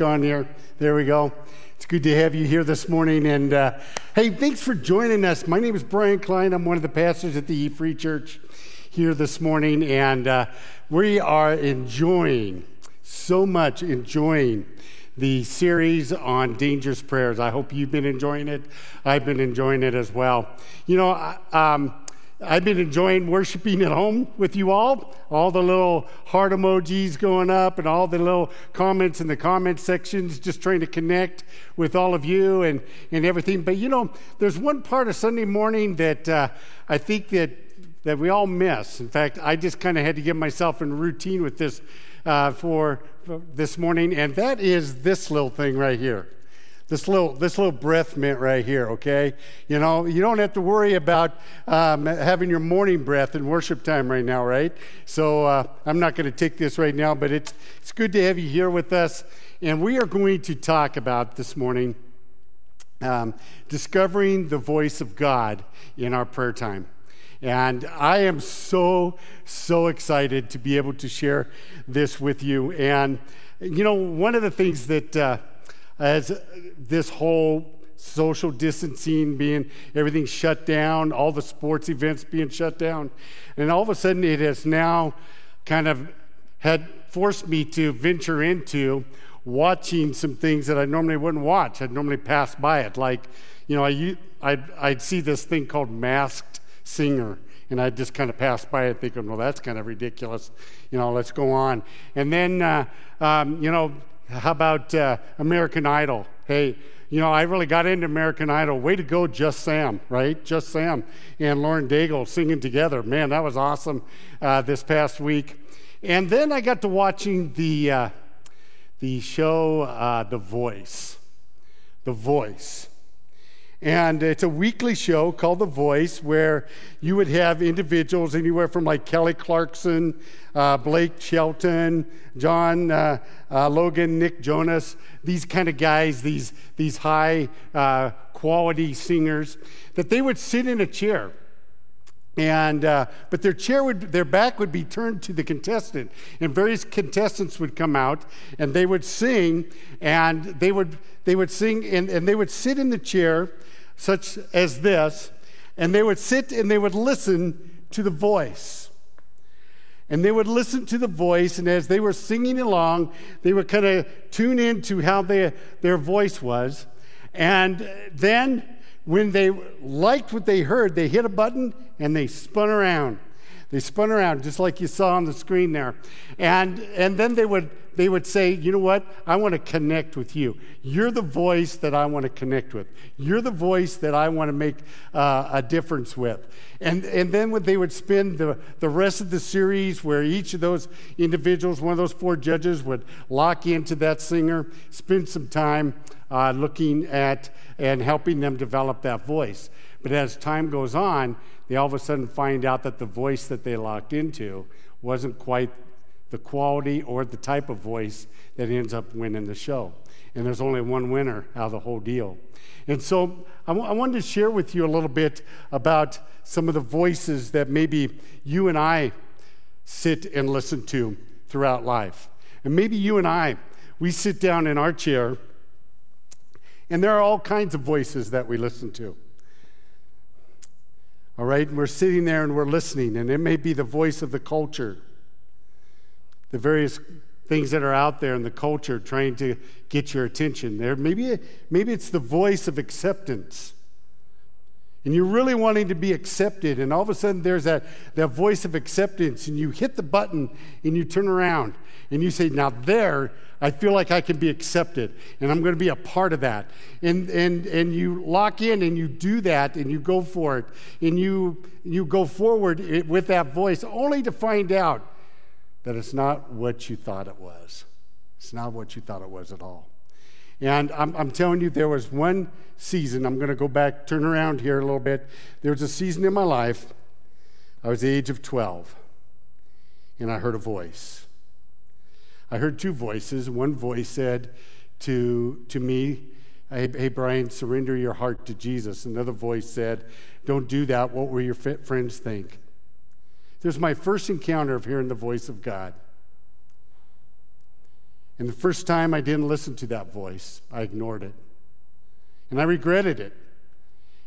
On here. There we go. It's good to have you here this morning. And hey, thanks for joining us. My name is Brian Klein. I'm one of the pastors at the E Free Church here this morning. And we are enjoying the series on dangerous prayers. I hope you've been enjoying it. I've been enjoying it as well. You know, I've been enjoying worshiping at home with you all the little heart emojis going up and all the little comments in the comment sections, just trying to connect with all of you and everything. But, you know, there's one part of Sunday morning that I think that we all miss. In fact, I just kind of had to get myself in routine with this for this morning, and that is this little thing right here. This little breath mint right here, okay? You know, you don't have to worry about having your morning breath in worship time right now, right? So I'm not going to take this right now, but it's good to have you here with us. And we are going to talk about this morning discovering the voice of God in our prayer time. And I am so, so excited to be able to share this with you. And, you know, one of the things that... as this whole social distancing being, everything shut down, all the sports events being shut down. And all of a sudden it has now kind of had forced me to venture into watching some things that I normally wouldn't watch. I'd normally pass by it. Like, you know, I'd see this thing called Masked Singer. And I just kind of passed by it thinking, well, that's kind of ridiculous. You know, let's go on. And then, you know, how about American Idol? Hey, you know, I really got into American Idol. Way to go, Just Sam, right? Just Sam and Lauren Daigle singing together. Man, that was awesome this past week. And then I got to watching the show The Voice. And it's a weekly show called The Voice where you would have individuals anywhere from like Kelly Clarkson, Blake Shelton, John Logan, Nick Jonas, these kind of guys, these high quality singers, that they would sit in a chair. And but their back would be turned to the contestant, and various contestants would come out, and they would sing, and they would sing, and they would sit in the chair, such as this, and they would sit and they would listen to the voice. And they would listen to the voice, and as they were singing along, they would kind of tune into how their voice was, and then, when they liked what they heard, they hit a button and they spun around. They spun around just like you saw on the screen there. And then they would say, you know what? I want to connect with you. You're the voice that I want to connect with. You're the voice that I want to make a difference with. And then when they would spend the rest of the series where each of those individuals, one of those four judges, would lock into that singer, spend some time looking at and helping them develop that voice. But as time goes on, they all of a sudden find out that the voice that they locked into wasn't quite the quality or the type of voice that ends up winning the show. And there's only one winner out of the whole deal. And so I wanted to share with you a little bit about some of the voices that maybe you and I sit and listen to throughout life. And maybe you and I, we sit down in our chair, and there are all kinds of voices that we listen to. All right, and we're sitting there and we're listening, and it may be the voice of the culture, the various things that are out there in the culture trying to get your attention there. Maybe it's the voice of acceptance. And you're really wanting to be accepted, and all of a sudden there's that voice of acceptance, and you hit the button, and you turn around, and you say, now there, I feel like I can be accepted, and I'm going to be a part of that. And you lock in, and you do that, and you go for it, and you go forward with that voice, only to find out that it's not what you thought it was. It's not what you thought it was at all. And I'm telling you, there was one season. I'm going to go back, turn around here a little bit. There was a season in my life. I was the age of 12, and I heard a voice. I heard two voices. One voice said to me, hey, Brian, surrender your heart to Jesus. Another voice said, don't do that. What will your friends think? There's my first encounter of hearing the voice of God. And the first time I didn't listen to that voice, I ignored it. And I regretted it.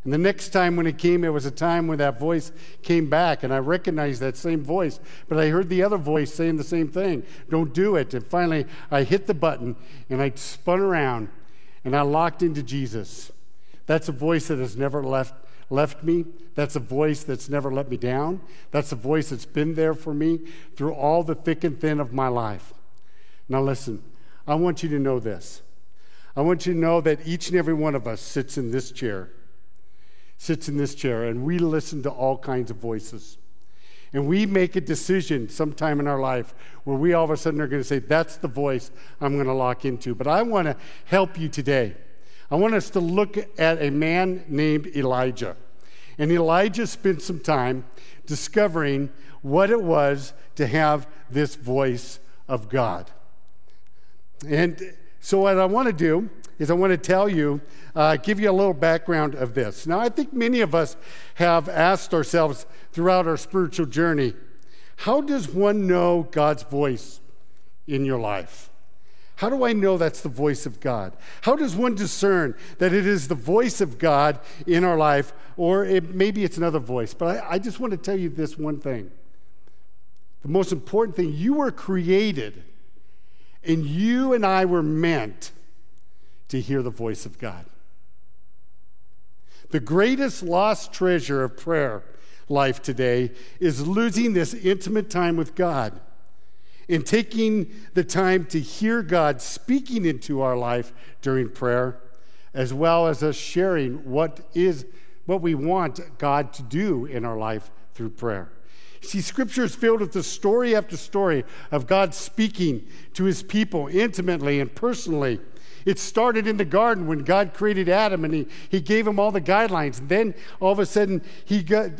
And the next time when it came, it was a time when that voice came back, and I recognized that same voice, but I heard the other voice saying the same thing, don't do it. And finally, I hit the button, and I spun around, and I locked into Jesus. That's a voice that has never left me. That's a voice that's never let me down. That's a voice that's been there for me through all the thick and thin of my life. Now listen, I want you to know this. I want you to know that each and every one of us sits in this chair, and we listen to all kinds of voices. And we make a decision sometime in our life where we all of a sudden are going to say, that's the voice I'm going to lock into. But I want to help you today. I want us to look at a man named Elijah. And Elijah spent some time discovering what it was to have this voice of God. And so what I want to do is I want to tell you, give you a little background of this. Now, I think many of us have asked ourselves throughout our spiritual journey, how does one know God's voice in your life? How do I know that's the voice of God? How does one discern that it is the voice of God in our life, or maybe it's another voice? But I just want to tell you this one thing. The most important thing, you were created, and you and I were meant to hear the voice of God. The greatest lost treasure of prayer life today is losing this intimate time with God and taking the time to hear God speaking into our life during prayer, as well as us sharing what we want God to do in our life through prayer. See, Scripture is filled with the story after story of God speaking to his people intimately and personally. It started in the garden when God created Adam, and he gave him all the guidelines. And then all of a sudden,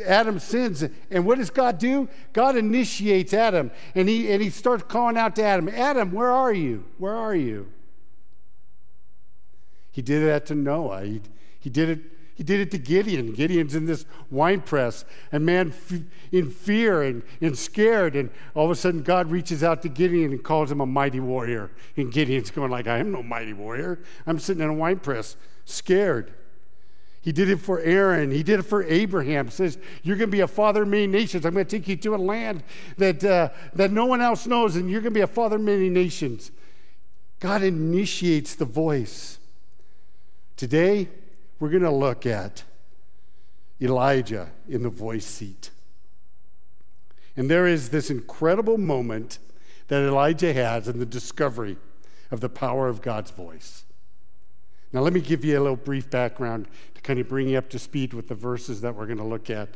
Adam sins. And what does God do? God initiates Adam, and he starts calling out to Adam, Adam, where are you? Where are you? He did that to Noah. He did it to Gideon. Gideon's in this wine press, a man in fear and scared, and all of a sudden God reaches out to Gideon and calls him a mighty warrior. And Gideon's going like, I am no mighty warrior. I'm sitting in a wine press, scared. He did it for Aaron. He did it for Abraham. He says, you're going to be a father of many nations. I'm going to take you to a land that no one else knows, and you're going to be a father of many nations. God initiates the voice. Today, we're going to look at Elijah in the voice seat. And there is this incredible moment that Elijah has in the discovery of the power of God's voice. Now, let me give you a little brief background to kind of bring you up to speed with the verses that we're going to look at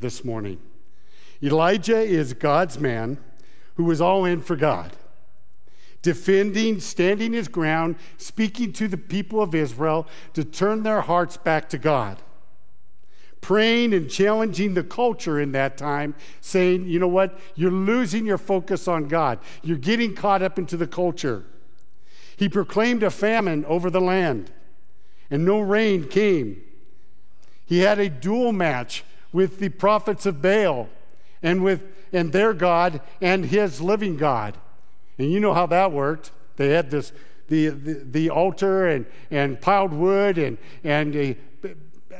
this morning. Elijah is God's man who was all in for God, defending, standing his ground, speaking to the people of Israel to turn their hearts back to God, praying and challenging the culture in that time, saying, you know what, you're losing your focus on God. You're getting caught up into the culture. He proclaimed a famine over the land, and no rain came. He had a duel match with the prophets of Baal and their God and his living God. And you know how that worked. They had this the altar and piled wood, and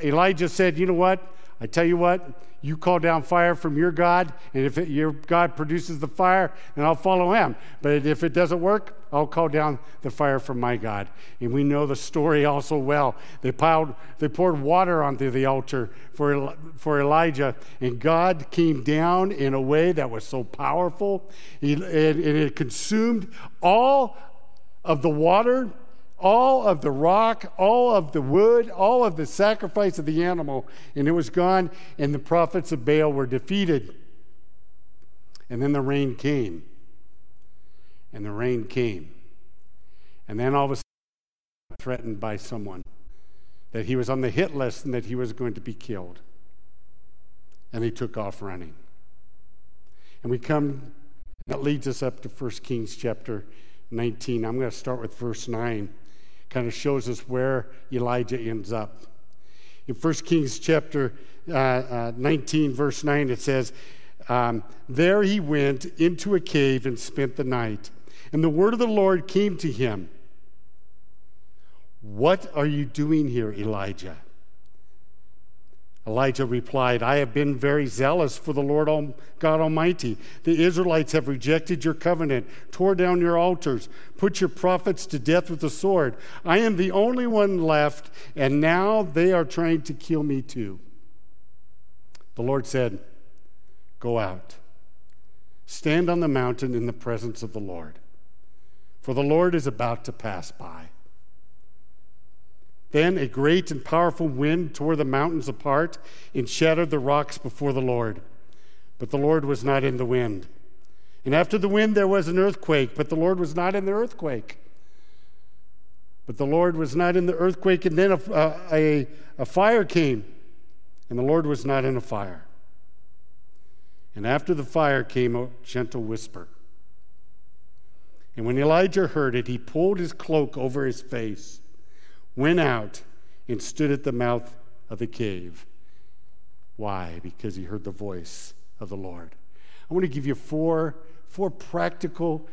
Elijah said, you know what? I tell you what, you call down fire from your God, and if your God produces the fire, then I'll follow him. But if it doesn't work, I'll call down the fire from my God. And we know the story also well. They poured water onto the altar for Elijah, and God came down in a way that was so powerful. And it consumed all of the water, all of the rock, all of the wood, all of the sacrifice of the animal, and it was gone, and the prophets of Baal were defeated. And then the rain came. And the rain came. And then all of a sudden, he was threatened by someone, that he was on the hit list and that he was going to be killed. And they took off running. And that leads us up to 1 Kings chapter 19. I'm going to start with verse 9. Kind of shows us where Elijah ends up. In 1 Kings chapter 19, verse 9, it says, there he went into a cave and spent the night. And the word of the Lord came to him. What are you doing here, Elijah? Elijah replied, I have been very zealous for the Lord God Almighty. The Israelites have rejected your covenant, tore down your altars, put your prophets to death with the sword. I am the only one left, and now they are trying to kill me too. The Lord said, Go out. Stand on the mountain in the presence of the Lord, for the Lord is about to pass by. Then a great and powerful wind tore the mountains apart and shattered the rocks before the Lord. But the Lord was not in the wind. And after the wind there was an earthquake, but the Lord was not in the earthquake. And then a fire came, and the Lord was not in a fire. And after the fire came a gentle whisper. And when Elijah heard it, he pulled his cloak over his face, went out, and stood at the mouth of the cave. Why? Because he heard the voice of the Lord. I want to give you four practical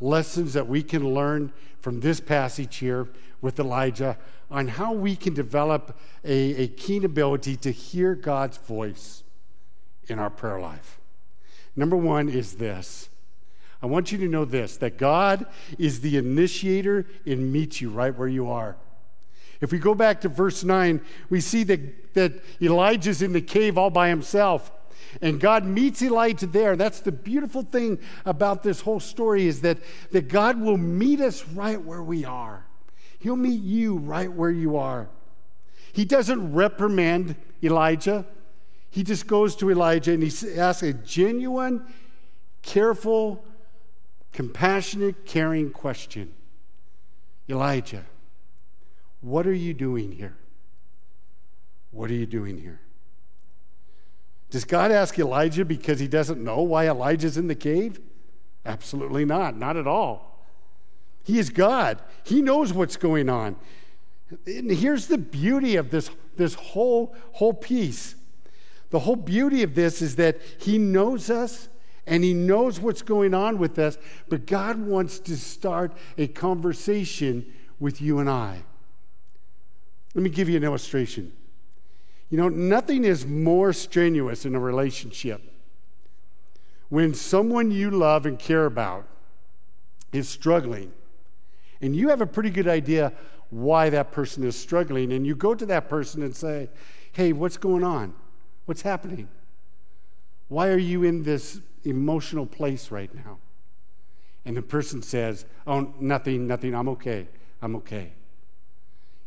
lessons that we can learn from this passage here with Elijah on how we can develop a keen ability to hear God's voice in our prayer life. Number one is this. I want you to know this, that God is the initiator and meets you right where you are. If we go back to verse 9, we see that Elijah's in the cave all by himself, and God meets Elijah there. That's the beautiful thing about this whole story, is that God will meet us right where we are. He'll meet you right where you are. He doesn't reprimand Elijah. He just goes to Elijah and he asks a genuine, careful, compassionate, caring question. Elijah, what are you doing here? What are you doing here? Does God ask Elijah because he doesn't know why Elijah's in the cave? Absolutely not. Not at all. He is God. He knows what's going on. And here's the beauty of this whole piece. The whole beauty of this is that he knows us, and he knows what's going on with us, but God wants to start a conversation with you and I. Let me give you an illustration. You know, nothing is more strenuous in a relationship when someone you love and care about is struggling, and you have a pretty good idea why that person is struggling, and you go to that person and say, hey, what's going on? What's happening? Why are you in this emotional place right now? And the person says, oh, nothing, I'm okay.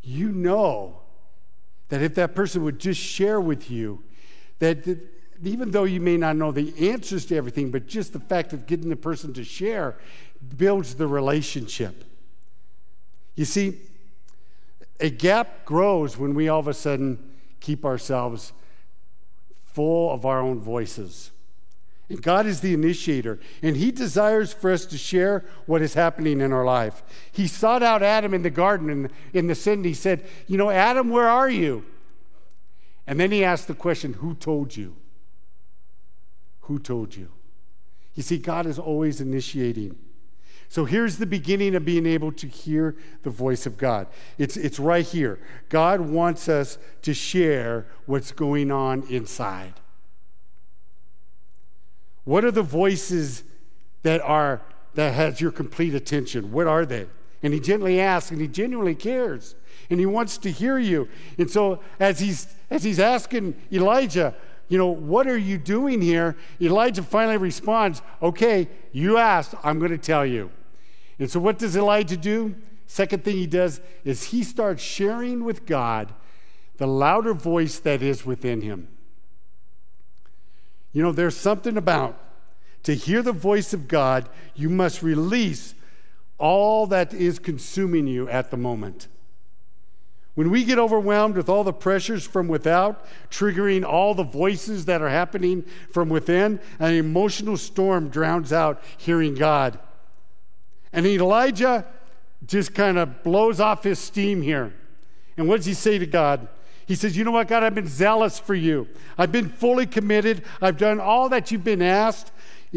You know that if that person would just share with you that even though you may not know the answers to everything, but just the fact of getting the person to share builds the relationship. You see, a gap grows when we all of a sudden keep ourselves full of our own voices. And God is the initiator, and he desires for us to share what is happening in our life. He sought out Adam in the garden, and in the sin, he said, you know, Adam, where are you? And then he asked the question, who told you? Who told you? You see, God is always initiating. So here's the beginning of being able to hear the voice of God. It's right here. God wants us to share what's going on inside. What are the voices that has your complete attention? What are they? And he gently asks, and he genuinely cares, and he wants to hear you. And so as he's asking Elijah, you know, what are you doing here? Elijah finally responds, okay, you asked, I'm going to tell you. And so what does Elijah do? Second thing he does is he starts sharing with God the louder voice that is within him. You know, there's something about to hear the voice of God, you must release all that is consuming you at the moment. When we get overwhelmed with all the pressures from without, triggering all the voices that are happening from within, an emotional storm drowns out hearing God. And Elijah just kind of blows off his steam here. And what does he say to God? He says, you know what, God, I've been zealous for you. I've been fully committed. I've done all that you've been asked.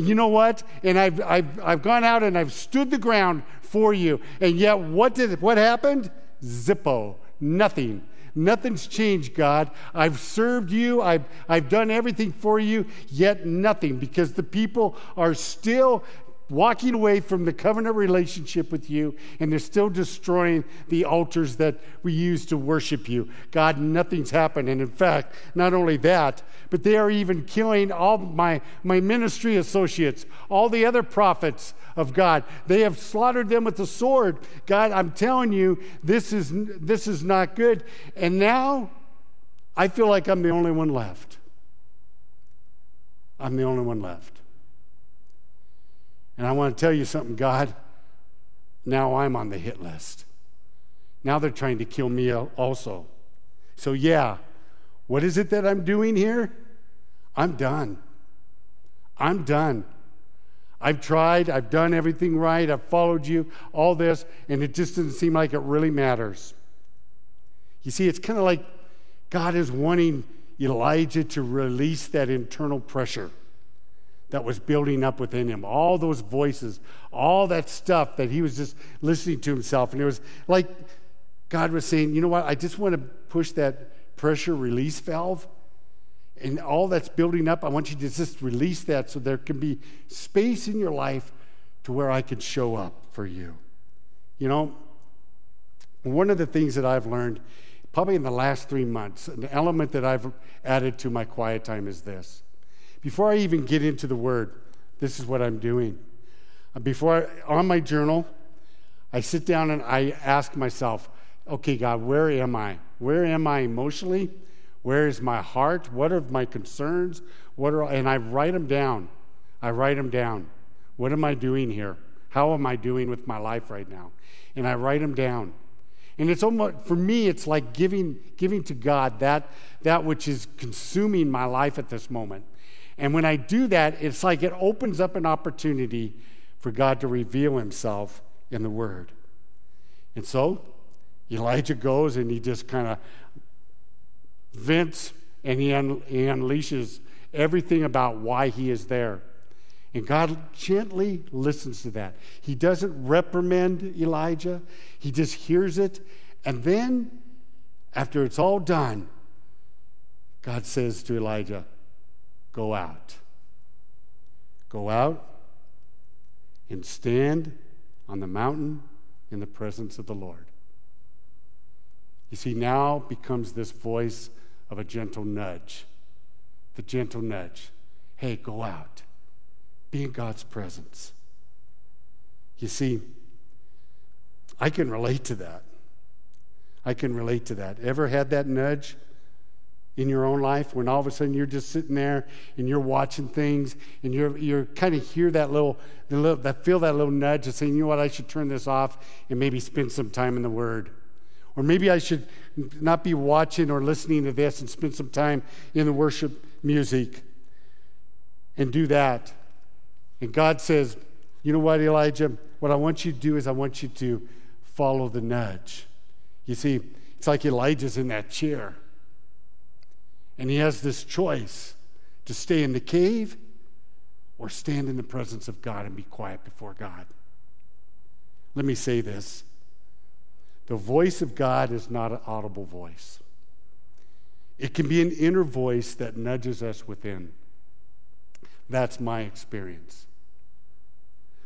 You know what? And I've gone out and I've stood the ground for you. And yet what happened? Zippo. Nothing. Nothing's changed, God. I've served you. I've done everything for you, yet nothing, because the people are still walking away from the covenant relationship with you, and they're still destroying the altars that we use to worship you. God, nothing's happened. And in fact, not only that, but they are even killing all my ministry associates, all the other prophets of God. They have slaughtered them with the sword. God, I'm telling you, this is not good. And now I feel like I'm the only one left. I'm the only one left. And I want to tell you something, God, now I'm on the hit list. Now they're trying to kill me also. So yeah, what is it that I'm doing here? I'm done. I've tried, I've done everything right, I've followed you, all this, and it just doesn't seem like it really matters. You see, it's kind of like God is wanting Elijah to release that internal pressure that was building up within him, all those voices, all that stuff that he was just listening to himself. And it was like God was saying, you know what, I just want to push that pressure release valve, and all that's building up, I want you to just release that so there can be space in your life to where I can show up for you. You know, one of the things that I've learned probably in the last 3 months, an element that I've added to my quiet time is this. Before I even get into the Word, this is what I'm doing. On my journal, I sit down and I ask myself, okay, God, where am I? Where am I emotionally? Where is my heart? What are my concerns? And I write them down. What am I doing here? How am I doing with my life right now? And I write them down. And it's almost, for me, it's like giving to God that which is consuming my life at this moment. And when I do that, it's like it opens up an opportunity for God to reveal himself in the Word. And so Elijah goes and he just kind of vents, and he unleashes everything about why he is there. And God gently listens to that. He doesn't reprimand Elijah. He just hears it. And then after it's all done, God says to Elijah, Go out and stand on the mountain in the presence of the Lord. You see, now becomes this voice of a gentle nudge. The gentle nudge. Hey, go out. Be in God's presence. You see, I can relate to that. Ever had that nudge in your own life, when all of a sudden you're just sitting there and you're watching things, and you're kind of hear that little nudge of saying, you know what, I should turn this off and maybe spend some time in the Word, or maybe I should not be watching or listening to this and spend some time in the worship music, and do that. And God says, you know what, Elijah, what I want you to do is I want you to follow the nudge. You see, it's like Elijah's in that chair. And he has this choice to stay in the cave or stand in the presence of God and be quiet before God. Let me say this. The voice of God is not an audible voice. It can be an inner voice that nudges us within. That's my experience.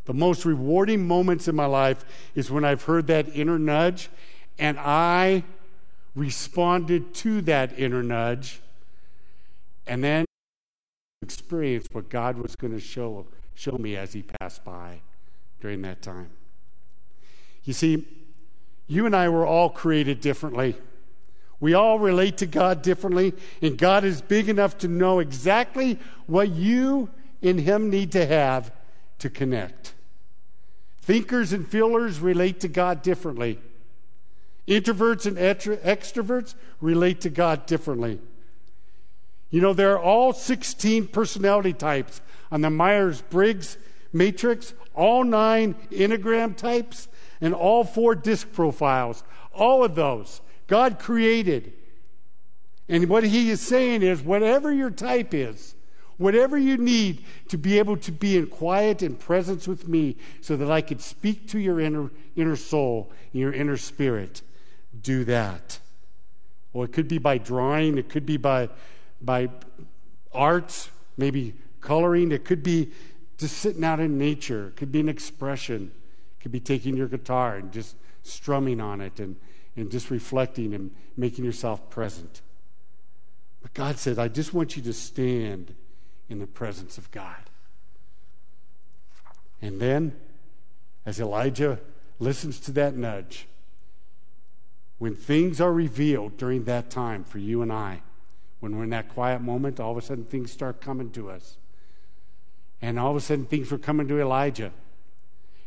The most rewarding moments in my life is when I've heard that inner nudge and I responded to that inner nudge, and then experience what God was going to show me as he passed by during that time. You see, you and I were all created differently. We all relate to God differently, and God is big enough to know exactly what you and him need to have to connect. Thinkers and feelers relate to God differently. Introverts and extroverts relate to God differently. You know, there are all 16 personality types on the Myers-Briggs matrix, all 9 Enneagram types, and all 4 DISC profiles. All of those, God created. And what he is saying is, whatever your type is, Whatever you need to be able to be in quiet and presence with me so that I could speak to your inner soul, your inner spirit, do that. Well, it could be by drawing. It could be by arts, maybe coloring. It could be just sitting out in nature. It could be an expression. It could be taking your guitar and just strumming on it and just reflecting and making yourself present. But God said, I just want you to stand in the presence of God. And then, as Elijah listens to that nudge, when things are revealed during that time for you and I, when we're in that quiet moment, all of a sudden things start coming to us. And all of a sudden things were coming to Elijah.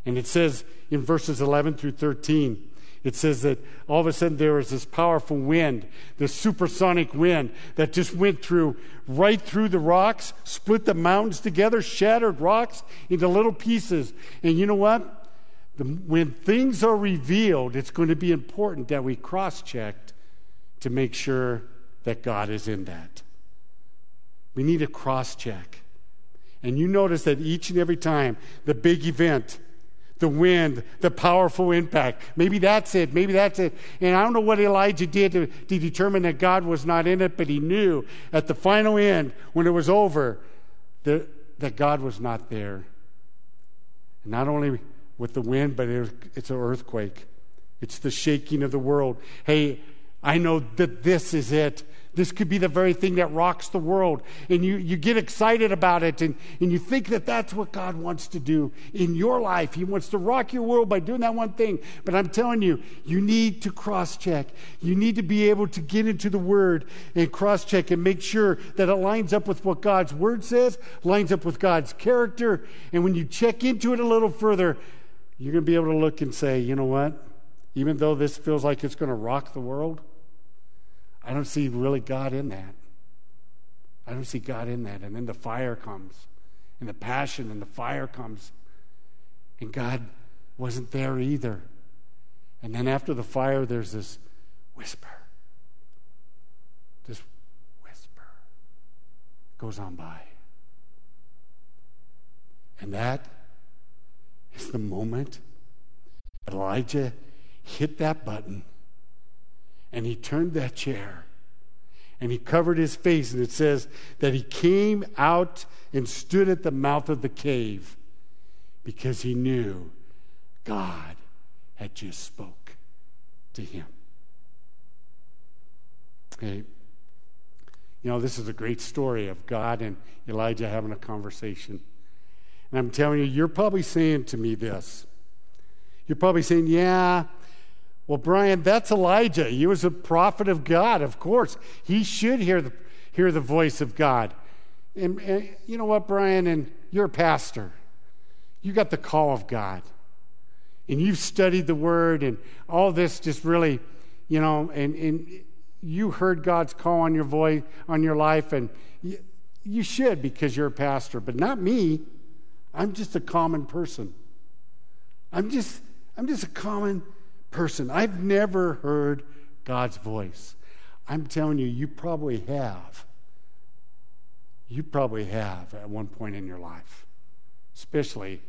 And it says in verses 11 through 13, it says that all of a sudden there was this powerful wind, this supersonic wind that just went through, right through the rocks, split the mountains together, shattered rocks into little pieces. And you know what? When things are revealed, it's going to be important that we cross-check to make sure that God is in that. We need to cross-check. And you notice that each and every time, the big event, the wind, the powerful impact. Maybe that's it. Maybe that's it. And I don't know what Elijah did to determine that God was not in it, but he knew at the final end, when it was over, that God was not there. And not only with the wind, but it's an earthquake. It's the shaking of the world. Hey, I know that this is it. This could be the very thing that rocks the world. And you get excited about it, and you think that that's what God wants to do in your life. He wants to rock your world by doing that one thing. But I'm telling you, you need to cross-check. You need to be able to get into the Word and cross-check and make sure that it lines up with what God's Word says, lines up with God's character. And when you check into it a little further, you're going to be able to look and say, you know what? Even though this feels like it's going to rock the world, I don't see really God in that. I don't see God in that. And then the fire comes, and the passion, and the fire comes. And God wasn't there either. And then after the fire, there's this whisper. This whisper goes on by. And that is the moment that Elijah hit that button. And he turned that chair, and he covered his face. And it says that he came out and stood at the mouth of the cave because he knew God had just spoke to him. Okay. You know, this is a great story of God and Elijah having a conversation. And I'm telling you, you're probably saying to me this. You're probably saying, yeah, well, Brian, that's Elijah. He was a prophet of God, of course. He should hear the voice of God. And you know what, Brian? And you're a pastor. You got the call of God. And you've studied the Word and all this just really, you know, and you heard God's call on your voice, on your life, and you should because you're a pastor. But not me. I'm just a common person. I'm just a common person. I've never heard God's voice. I'm telling you, you probably have. You probably have at one point in your life, especially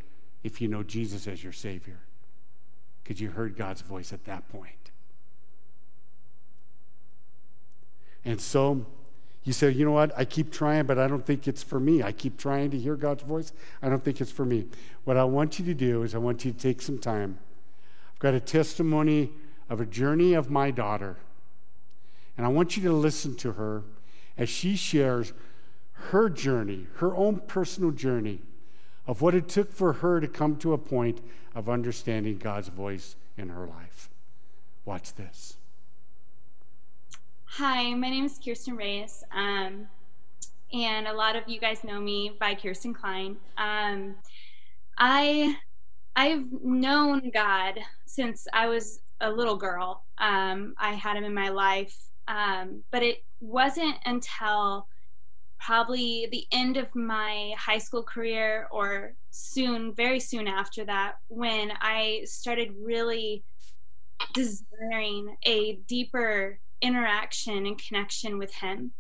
if you know Jesus as your Savior, because you heard God's voice at that point. And so you say, you know what? I keep trying, but I don't think it's for me. I keep trying to hear God's voice. I don't think it's for me. What I want you to do is I want you to take some time. I've got a testimony of a journey of my daughter. And I want you to listen to her as she shares her journey, her own personal journey of what it took for her to come to a point of understanding God's voice in her life. Watch this. Hi, my name is Kirsten Reyes. And a lot of you guys know me by Kirsten Klein. I've known God since I was a little girl. I had him in my life, but it wasn't until probably the end of my high school career or soon, very soon after that, when I started really desiring a deeper interaction and connection with him.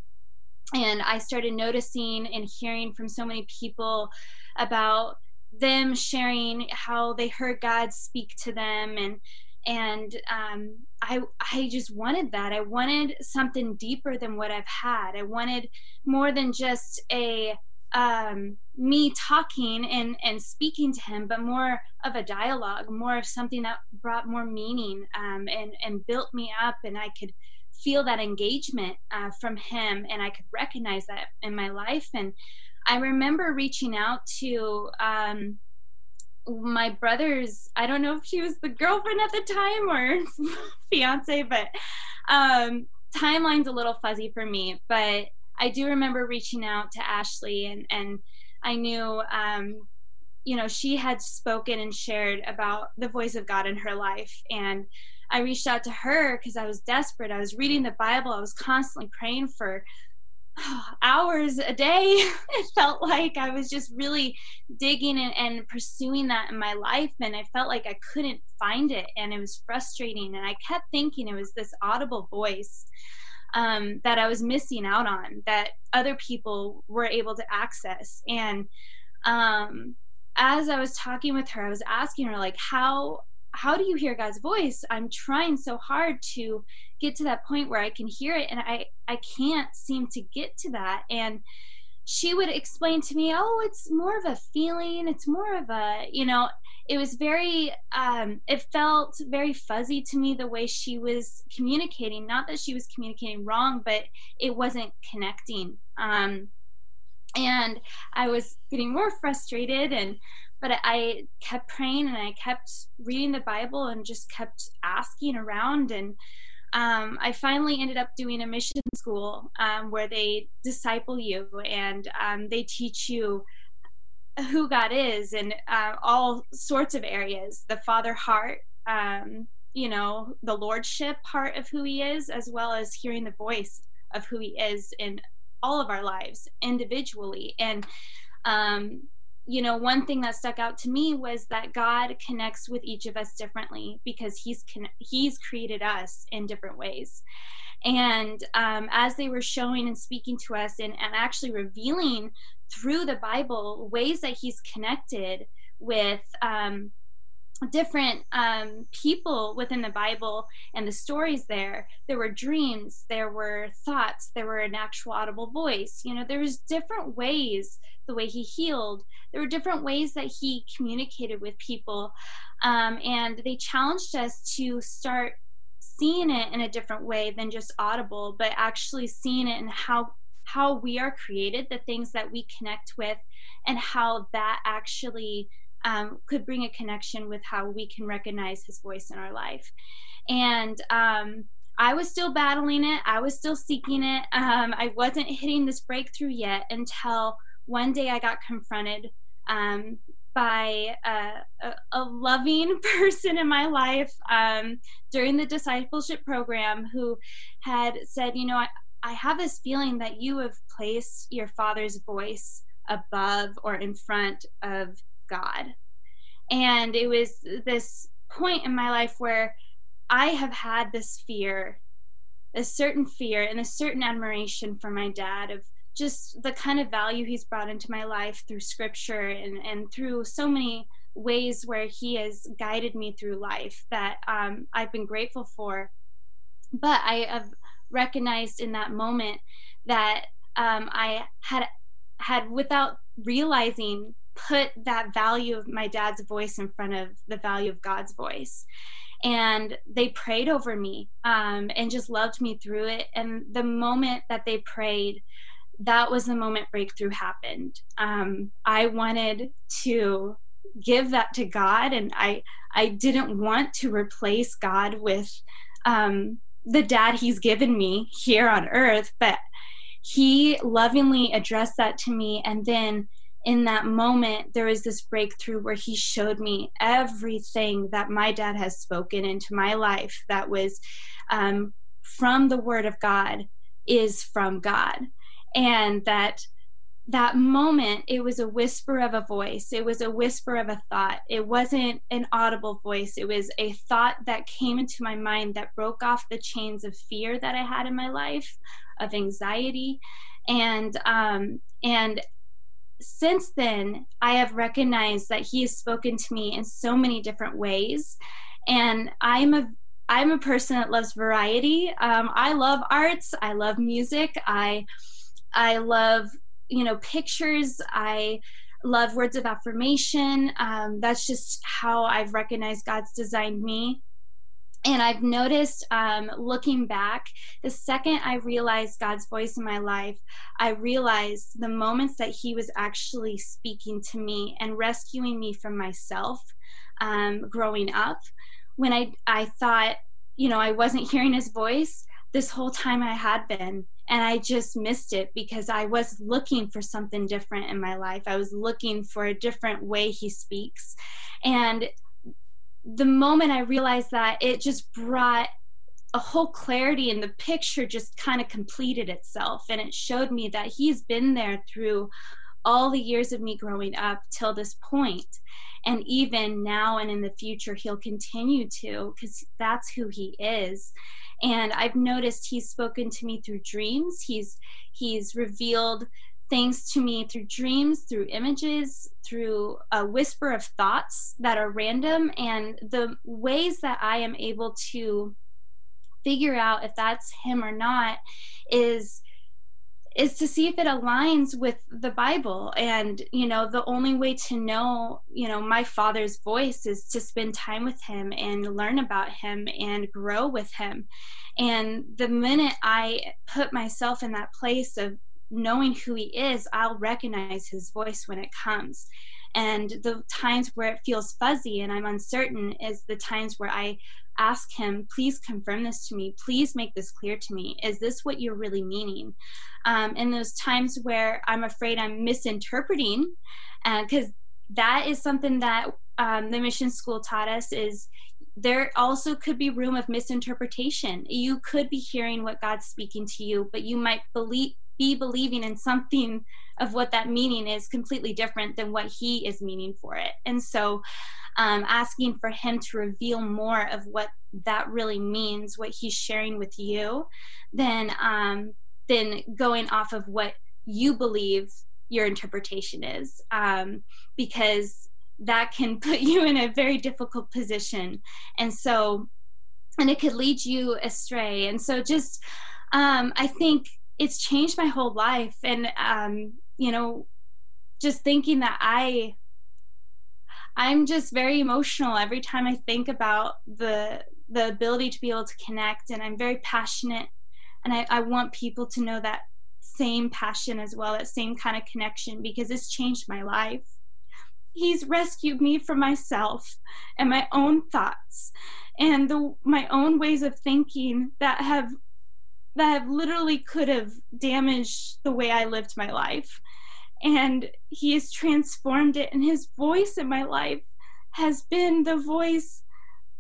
And I started noticing and hearing from so many people about them sharing how they heard God speak to them, and I just wanted that. I wanted something deeper than what I've had. I wanted more than just a me talking and speaking to him, but more of a dialogue, more of something that brought more meaning and built me up, and I could feel that engagement from him, and I could recognize that in my life. And I remember reaching out to my brother's, I don't know if she was the girlfriend at the time or fiance, but timeline's a little fuzzy for me. But I do remember reaching out to Ashley, and I knew, you know, she had spoken and shared about the voice of God in her life. And I reached out to her because I was desperate. I was reading the Bible. I was constantly praying for hours a day. It felt like I was just really digging and pursuing that in my life, and I felt like I couldn't find it, and it was frustrating. And I kept thinking it was this audible voice that I was missing out on, that other people were able to access. And as I was talking with her, I was asking her, like, how do you hear God's voice? I'm trying so hard to get to that point where I can hear it, and I can't seem to get to that. And she would explain to me, oh, it's more of a feeling. It's more of a, you know, it was very, it felt very fuzzy to me the way she was communicating. Not that she was communicating wrong, but it wasn't connecting. And I was getting more frustrated, but I kept praying, and I kept reading the Bible, and just kept asking around. And I finally ended up doing a mission school where they disciple you, and they teach you who God is in all sorts of areas, the father heart, you know, the lordship part of who he is, as well as hearing the voice of who he is in all of our lives individually. And you know, one thing that stuck out to me was that God connects with each of us differently, because he's created us in different ways. And as they were showing and speaking to us, and actually revealing through the Bible ways that he's connected with different people within the Bible, and the stories there were dreams, there were thoughts, there were an actual audible voice. You know, there was different ways, the way he healed, there were different ways that he communicated with people, and they challenged us to start seeing it in a different way than just audible, but actually seeing it in how we are created, the things that we connect with, and how that actually could bring a connection with how we can recognize his voice in our life. And I was still battling it. I was still seeking it. I wasn't hitting this breakthrough yet, until one day I got confronted by a loving person in my life during the discipleship program, who had said, you know, I have this feeling that you have placed your father's voice above or in front of God. And it was this point in my life where I have had this fear, a certain fear and a certain admiration for my dad, of just the kind of value he's brought into my life through scripture, and through so many ways where he has guided me through life, that I've been grateful for. But I have recognized in that moment that I had, without realizing, put that value of my dad's voice in front of the value of God's voice. And they prayed over me and just loved me through it. And the moment that they prayed, that was the moment breakthrough happened. I wanted to give that to God, and I didn't want to replace God with the dad he's given me here on earth, but he lovingly addressed that to me. And then in that moment, there was this breakthrough where he showed me everything that my dad has spoken into my life that was from the Word of God is from God. And that that moment, it was a whisper of a voice. It was a whisper of a thought. It wasn't an audible voice. It was a thought that came into my mind that broke off the chains of fear that I had in my life, of anxiety. And since then, I have recognized that he has spoken to me in so many different ways. And I'm a person that loves variety. I love arts. I love music. I love, pictures. I love words of affirmation. That's just how I've recognized God's designed me. And I've noticed, looking back, the second I realized God's voice in my life, I realized the moments that he was actually speaking to me and rescuing me from myself, growing up. When I thought, I wasn't hearing his voice, this whole time I had been. And I just missed it because I was looking for something different in my life. I was looking for a different way he speaks. And the moment I realized that, it just brought a whole clarity, and the picture just kind of completed itself. And it showed me that he's been there through all the years of me growing up till this point. And even now and in the future, he'll continue to, because that's who he is. And I've noticed he's spoken to me through dreams. He's revealed things to me through dreams, through images, through a whisper of thoughts that are random. And the ways that I am able to figure out if that's him or not is to see if it aligns with the Bible. And, the only way to know, my Father's voice is to spend time with him and learn about him and grow with him. And the minute I put myself in that place of knowing who he is, I'll recognize his voice when it comes. And the times where it feels fuzzy and I'm uncertain is the times where I ask him, please confirm this to me. Please make this clear to me. Is this what you're really meaning? And those times where I'm afraid I'm misinterpreting, because that is something that the mission school taught us, is there also could be room of misinterpretation. You could be hearing what God's speaking to you, but you might be believing in something of what that meaning is completely different than what he is meaning for it. And so asking for him to reveal more of what that really means, what he's sharing with you, then going off of what you believe your interpretation is, because that can put you in a very difficult position. And it could lead you astray. And so just, I think it's changed my whole life. And, just thinking that I'm just very emotional every time I think about the ability to be able to connect. And I'm very passionate, and I want people to know that same passion as well, that same kind of connection, because it's changed my life. He's rescued me from myself and my own thoughts and my own ways of thinking that literally could have damaged the way I lived my life. And he has transformed it. And his voice in my life has been the voice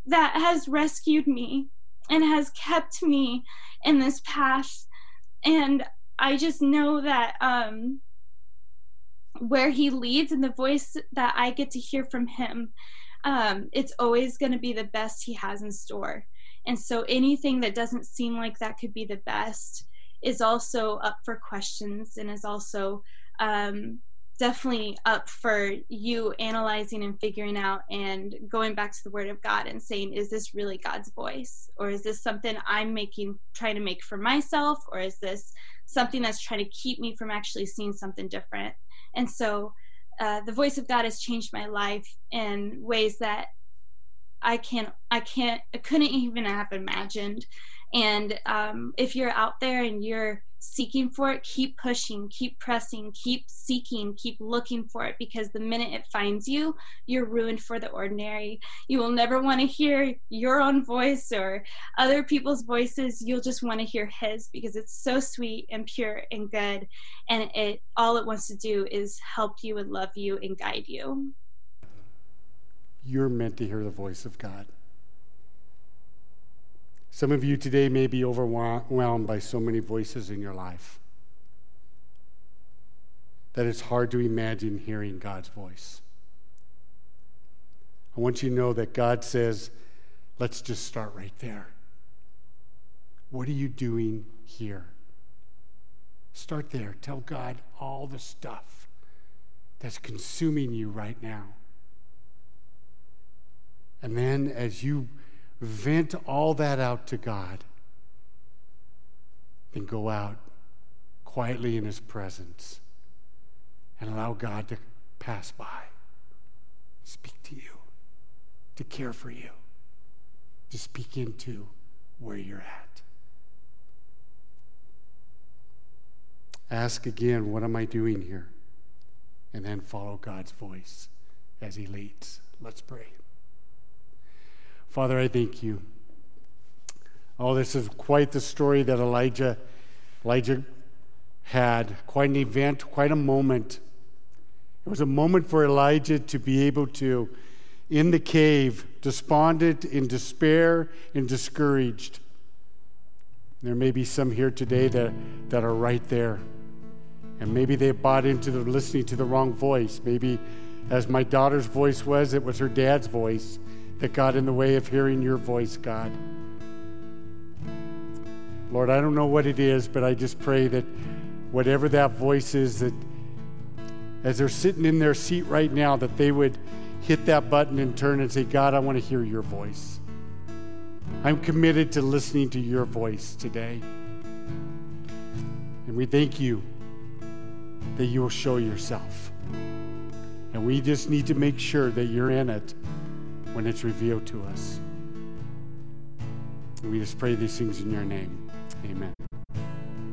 that has rescued me and has kept me in this path. And I just know that where he leads and the voice that I get to hear from him, it's always going to be the best he has in store. And so anything that doesn't seem like that could be the best is also up for questions, and is also definitely up for you analyzing and figuring out and going back to the Word of God and saying, is this really God's voice? Or is this something I'm trying to make for myself? Or is this something that's trying to keep me from actually seeing something different? And so the voice of God has changed my life in ways that I couldn't even have imagined. And if you're out there and you're seeking for it, keep pushing, keep pressing, keep seeking, keep looking for it, because the minute it finds you, you're ruined for the ordinary. You will never want to hear your own voice or other people's voices. You'll just want to hear his, because it's so sweet and pure and good. And all it wants to do is help you and love you and guide you. You're meant to hear the voice of God. Some of you today may be overwhelmed by so many voices in your life. that it's hard to imagine hearing God's voice. I want you to know that God says, let's just start right there. What are you doing here? Start there. Tell God all the stuff that's consuming you right now. And then as you vent all that out to God, then go out quietly in his presence and allow God to pass by, speak to you, to care for you, to speak into where you're at. Ask again, what am I doing here? And then follow God's voice as he leads. Let's pray. Father, I thank you. Oh, this is quite the story that Elijah had, quite an event, quite a moment. It was a moment for Elijah to be able to, in the cave, despondent, in despair, and discouraged. There may be some here today that are right there. And maybe they bought into listening to the wrong voice. Maybe, as my daughter's voice was, it was her dad's voice that got in the way of hearing your voice, God. Lord, I don't know what it is, but I just pray that whatever that voice is, that as they're sitting in their seat right now, that they would hit that button and turn and say, God, I want to hear your voice. I'm committed to listening to your voice today. And we thank you that you will show yourself. And we just need to make sure that you're in it when it's revealed to us. And we just pray these things in your name. Amen.